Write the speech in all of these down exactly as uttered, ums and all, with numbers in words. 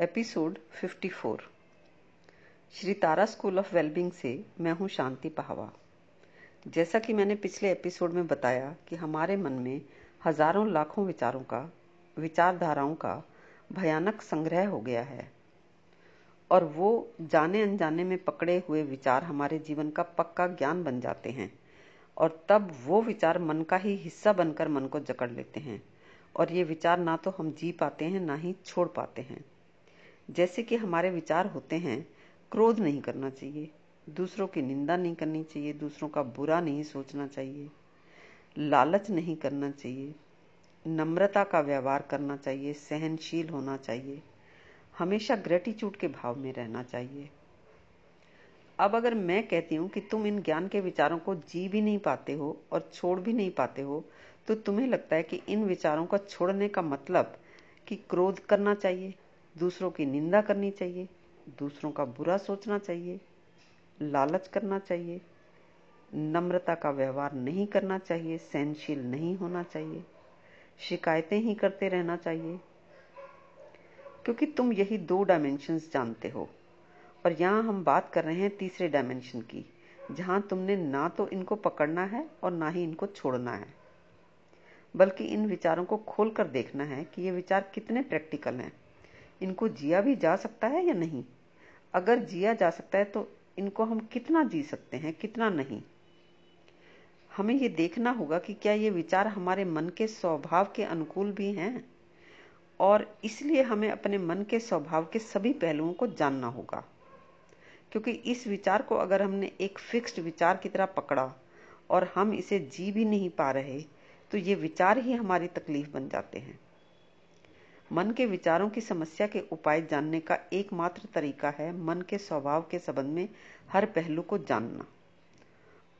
Episode चौवन Shri Tara school of wellbeing से मैं हूं शांति पाहवा। जैसा कि मैंने पिछले एपिसोड में बताया कि हमारे मन में हजारों लाखों विचारों का विचारधाराओं का भयानक संग्रह हो गया है और वो जाने अनजाने में पकड़े हुए विचार हमारे जीवन का पक्का ज्ञान बन जाते हैं और तब वो विचार मन का ही हिस्सा बनकर मन को जकड़ लेते हैं और ये विचार ना तो हम जी पाते हैं ना ही छोड़ पाते हैं। जैसे कि हमारे विचार होते हैं, क्रोध नहीं करना चाहिए, दूसरों की निंदा नहीं करनी चाहिए, दूसरों का बुरा नहीं सोचना चाहिए, लालच नहीं करना चाहिए, नम्रता का व्यवहार करना चाहिए, सहनशील होना चाहिए, हमेशा ग्रेटिट्यूड के भाव में रहना चाहिए। अब अगर मैं कहती हूँ कि तुम इन ज्ञान के विचारों को जी भी नहीं पाते हो और छोड़ भी नहीं पाते हो, तो तुम्हें लगता है कि इन विचारों को छोड़ने का मतलब कि क्रोध करना चाहिए, दूसरों की निंदा करनी चाहिए, दूसरों का बुरा सोचना चाहिए, लालच करना चाहिए, नम्रता का व्यवहार नहीं करना चाहिए, सहनशील नहीं होना चाहिए, शिकायतें ही करते रहना चाहिए, क्योंकि तुम यही दो डायमेंशंस जानते हो। और यहाँ हम बात कर रहे हैं तीसरे डायमेंशन की, जहाँ तुमने ना तो इनको पकड़ना है और ना ही इनको छोड़ना है, बल्कि इन विचारों को खोलकर देखना है कि ये विचार कितने प्रैक्टिकल हैं, इनको जिया भी जा सकता है या नहीं, अगर जिया जा सकता है तो इनको हम कितना जी सकते हैं, कितना नहीं। हमें ये देखना होगा कि क्या ये विचार हमारे मन के स्वभाव के अनुकूल भी हैं और इसलिए हमें अपने मन के स्वभाव के सभी पहलुओं को जानना होगा, क्योंकि इस विचार को अगर हमने एक फिक्स्ड विचार की तरह पकड़ा और हम इसे जी भी नहीं पा रहे तो ये विचार ही हमारी तकलीफ बन जाते हैं। मन के विचारों की समस्या के उपाय जानने का एकमात्र तरीका है मन के स्वभाव के संबंध में हर पहलू को जानना,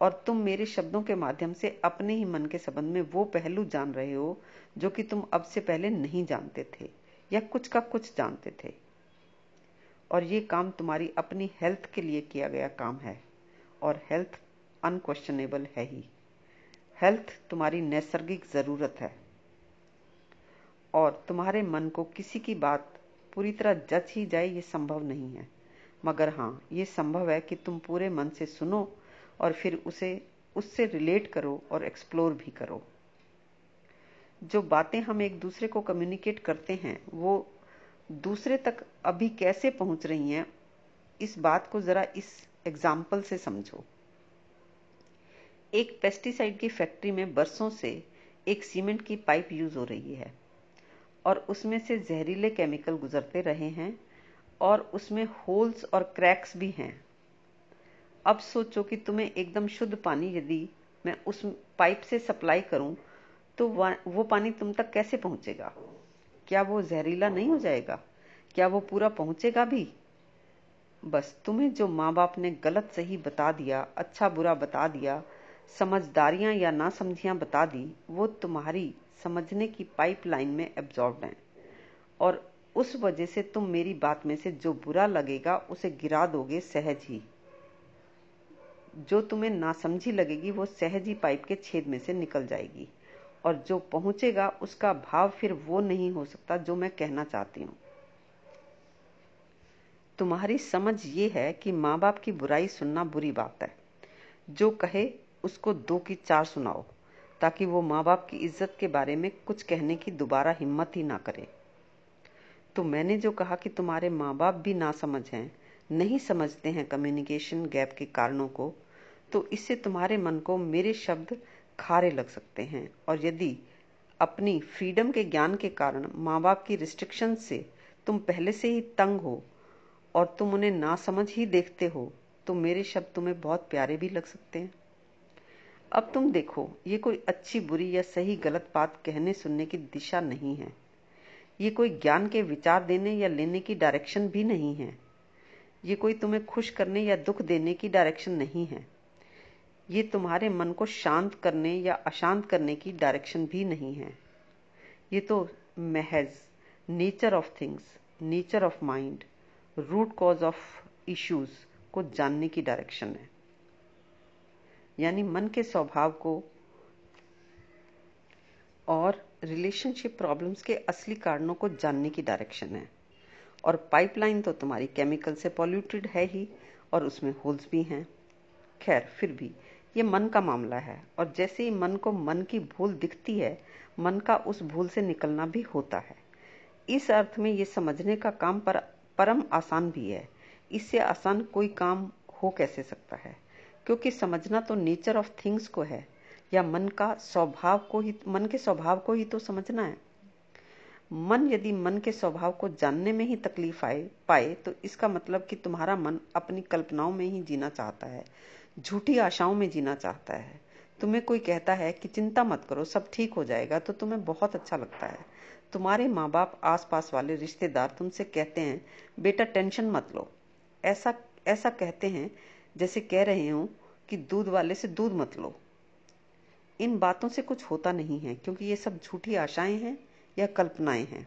और तुम मेरे शब्दों के माध्यम से अपने ही मन के संबंध में वो पहलू जान रहे हो जो कि तुम अब से पहले नहीं जानते थे या कुछ का कुछ जानते थे। और ये काम तुम्हारी अपनी हेल्थ के लिए किया गया काम है और हेल्थ अनक्वेश्चनेबल है ही। हेल्थ तुम्हारी नैसर्गिक जरूरत है और तुम्हारे मन को किसी की बात पूरी तरह जच ही जाए ये संभव नहीं है, मगर हाँ ये संभव है कि तुम पूरे मन से सुनो और फिर उसे उससे रिलेट करो और एक्सप्लोर भी करो। जो बातें हम एक दूसरे को कम्युनिकेट करते हैं वो दूसरे तक अभी कैसे पहुंच रही हैं, इस बात को जरा इस एग्जाम्पल से समझो। एक पेस्टिसाइड की फैक्ट्री में बरसों से एक सीमेंट की पाइप यूज हो रही है और उसमें से जहरीले केमिकल गुजरते रहे हैं और उसमें होल्स और क्रैक्स भी हैं। अब सोचो कि तुम्हें एकदम शुद्ध पानी यदि मैं उस पाइप से सप्लाई करूं तो वो पानी तुम तक कैसे पहुंचेगा? क्या वो जहरीला नहीं हो जाएगा? क्या वो पूरा पहुंचेगा भी? बस तुम्हें जो माँ बाप ने गलत सही बता दिया, अच्छा बुरा बता दिया, समझदारियां या ना समझियां बता दी, वो तुम्हारी समझने की पाइपलाइन में एब्जॉर्ब हैं और उस वजह से तुम मेरी बात में से जो बुरा लगेगा उसे गिरा दोगे सहज ही, जो तुम्हें नासमझी लगेगी वो सहज ही पाइप के छेद में से निकल जाएगी और जो पहुंचेगा उसका भाव फिर वो नहीं हो सकता जो मैं कहना चाहती हूँ। तुम्हारी समझ ये है कि माँ बाप की बुराई सुनना बुरी बात है, जो कहे उसको दो की चार सुनाओ ताकि वो माँ बाप की इज्जत के बारे में कुछ कहने की दोबारा हिम्मत ही ना करे। तो मैंने जो कहा कि तुम्हारे माँ बाप भी ना समझ हैं, नहीं समझते हैं कम्युनिकेशन गैप के कारणों को, तो इससे तुम्हारे मन को मेरे शब्द खारे लग सकते हैं और यदि अपनी फ्रीडम के ज्ञान के कारण माँ बाप की रिस्ट्रिक्शन से तुम पहले से ही तंग हो और तुम उन्हें ना समझ ही देखते हो तो मेरे शब्द तुम्हें बहुत प्यारे भी लग सकते हैं। अब तुम देखो, ये कोई अच्छी बुरी या सही गलत बात कहने सुनने की दिशा नहीं है, ये कोई ज्ञान के विचार देने या लेने की डायरेक्शन भी नहीं है, ये कोई तुम्हें खुश करने या दुख देने की डायरेक्शन नहीं है, ये तुम्हारे मन को शांत करने या अशांत करने की डायरेक्शन भी नहीं है। ये तो महज nature of things, nature of mind, root cause of issues को जानने की डायरेक्शन है, यानी मन के स्वभाव को और रिलेशनशिप प्रॉब्लम्स के असली कारणों को जानने की डायरेक्शन है। और पाइपलाइन तो तुम्हारी केमिकल से पॉल्यूटेड है ही, और उसमें होल्स भी हैं। खैर, फिर भी ये मन का मामला है, और जैसे ही मन को मन की भूल दिखती है, मन का उस भूल से निकलना भी होता है। इस अर्थ में ये समझने का काम पर, परम आसान भी है। इससे आसान कोई काम हो कैसे सकता है, क्योंकि समझना तो नेचर ऑफ थिंग्स को है, या मन का स्वभाव को ही मन के स्वभाव को ही तो समझना है। मन यदि मन के स्वभाव को जानने में ही तकलीफ आए पाए तो इसका मतलब कि तुम्हारा मन अपनी कल्पनाओं में ही जीना चाहता है, झूठी आशाओं में जीना चाहता है। तुम्हें कोई कहता है कि चिंता मत करो, सब ठीक हो जाएगा, तो तुम्हें बहुत अच्छा लगता है। तुम्हारे माँ बाप, आसपास वाले रिश्तेदार तुमसे कहते हैं बेटा टेंशन मत लो, ऐसा ऐसा कहते हैं जैसे कह रहे हूं कि दूध वाले से दूध मत लो। इन बातों से कुछ होता नहीं है, क्योंकि ये सब झूठी आशाएं हैं या कल्पनाएं हैं।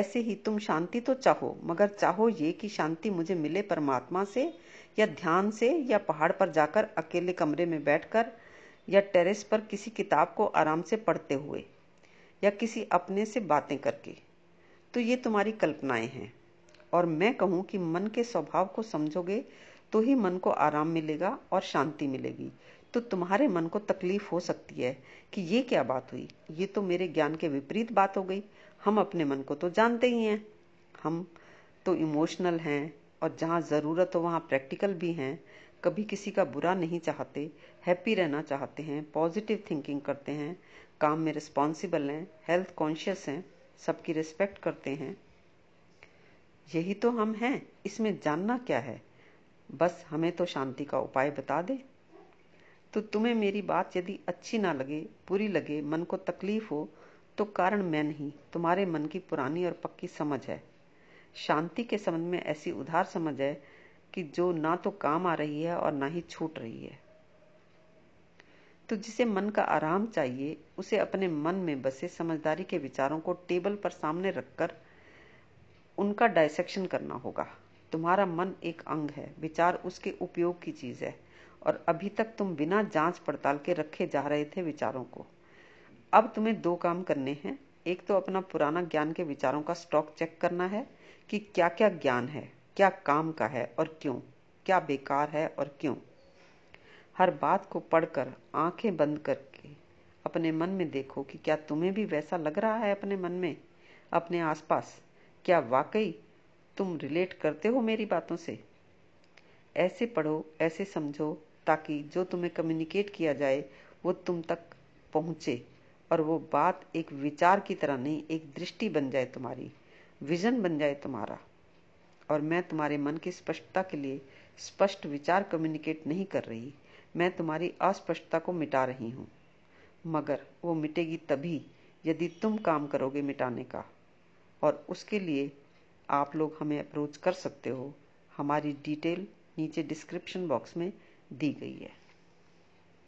ऐसे ही तुम शांति तो चाहो, मगर चाहो ये कि शांति मुझे मिले परमात्मा से, या ध्यान से, या पहाड़ पर जाकर अकेले कमरे में बैठकर, या टेरेस पर किसी किताब को आराम से पढ़ते हुए, या किसी अपने से बातें करके। तो ये तुम्हारी कल्पनाएं हैं। और मैं कहूँ कि मन के स्वभाव को समझोगे तो ही मन को आराम मिलेगा और शांति मिलेगी। तो तुम्हारे मन को तकलीफ हो सकती है कि ये क्या बात हुई, ये तो मेरे ज्ञान के विपरीत बात हो गई। हम अपने मन को तो जानते ही हैं, हम तो इमोशनल हैं, और जहाँ ज़रूरत हो वहाँ प्रैक्टिकल भी हैं। कभी किसी का बुरा नहीं चाहते, हैप्पी रहना चाहते हैं, पॉजिटिव थिंकिंग करते हैं, काम में रिस्पॉन्सिबल हैं, हेल्थ कॉन्शियस हैं, सबकी रिस्पेक्ट करते हैं। यही तो हम हैं, इसमें जानना क्या है, बस हमें तो शांति का उपाय बता दे। तो तुम्हें मेरी बात यदि अच्छी ना लगे, बुरी लगे, मन को तकलीफ हो, तो कारण मैं नहीं, तुम्हारे मन की पुरानी और पक्की समझ है। शांति के संबंध में ऐसी उधार समझ है कि जो ना तो काम आ रही है और ना ही छूट रही है। तो जिसे मन का आराम चाहिए, उसे अपने मन में बसे समझदारी के विचारों को टेबल पर सामने रखकर उनका डायसेक्शन करना होगा। तुम्हारा मन एक अंग है, विचार उसके उपयोग की चीज है, और अभी तक तुम बिना जांच पड़ताल के रखे जा रहे थे विचारों को। अब तुम्हें दो काम करने हैं। एक तो अपना पुराना ज्ञान के विचारों का स्टॉक चेक करना है कि क्या क्या ज्ञान है, क्या काम का है और क्यों, क्या बेकार है और क्यों। हर बात को पढ़कर आंखें बंद करके अपने मन में देखो कि क्या तुम्हें भी वैसा लग रहा है अपने मन में, अपने आसपास। क्या वाकई तुम रिलेट करते हो मेरी बातों से? ऐसे पढ़ो, ऐसे समझो, ताकि जो तुम्हें कम्युनिकेट किया जाए वो तुम तक पहुंचे, और वो बात एक विचार की तरह नहीं, एक दृष्टि बन जाए तुम्हारी, विजन बन जाए तुम्हारा। और मैं तुम्हारे मन की स्पष्टता के लिए स्पष्ट विचार कम्युनिकेट नहीं कर रही, मैं तुम्हारी अस्पष्टता को मिटा रही हूँ। मगर वो मिटेगी तभी यदि तुम काम करोगे मिटाने का, और उसके लिए आप लोग हमें अप्रोच कर सकते हो। हमारी डिटेल नीचे डिस्क्रिप्शन बॉक्स में दी गई है।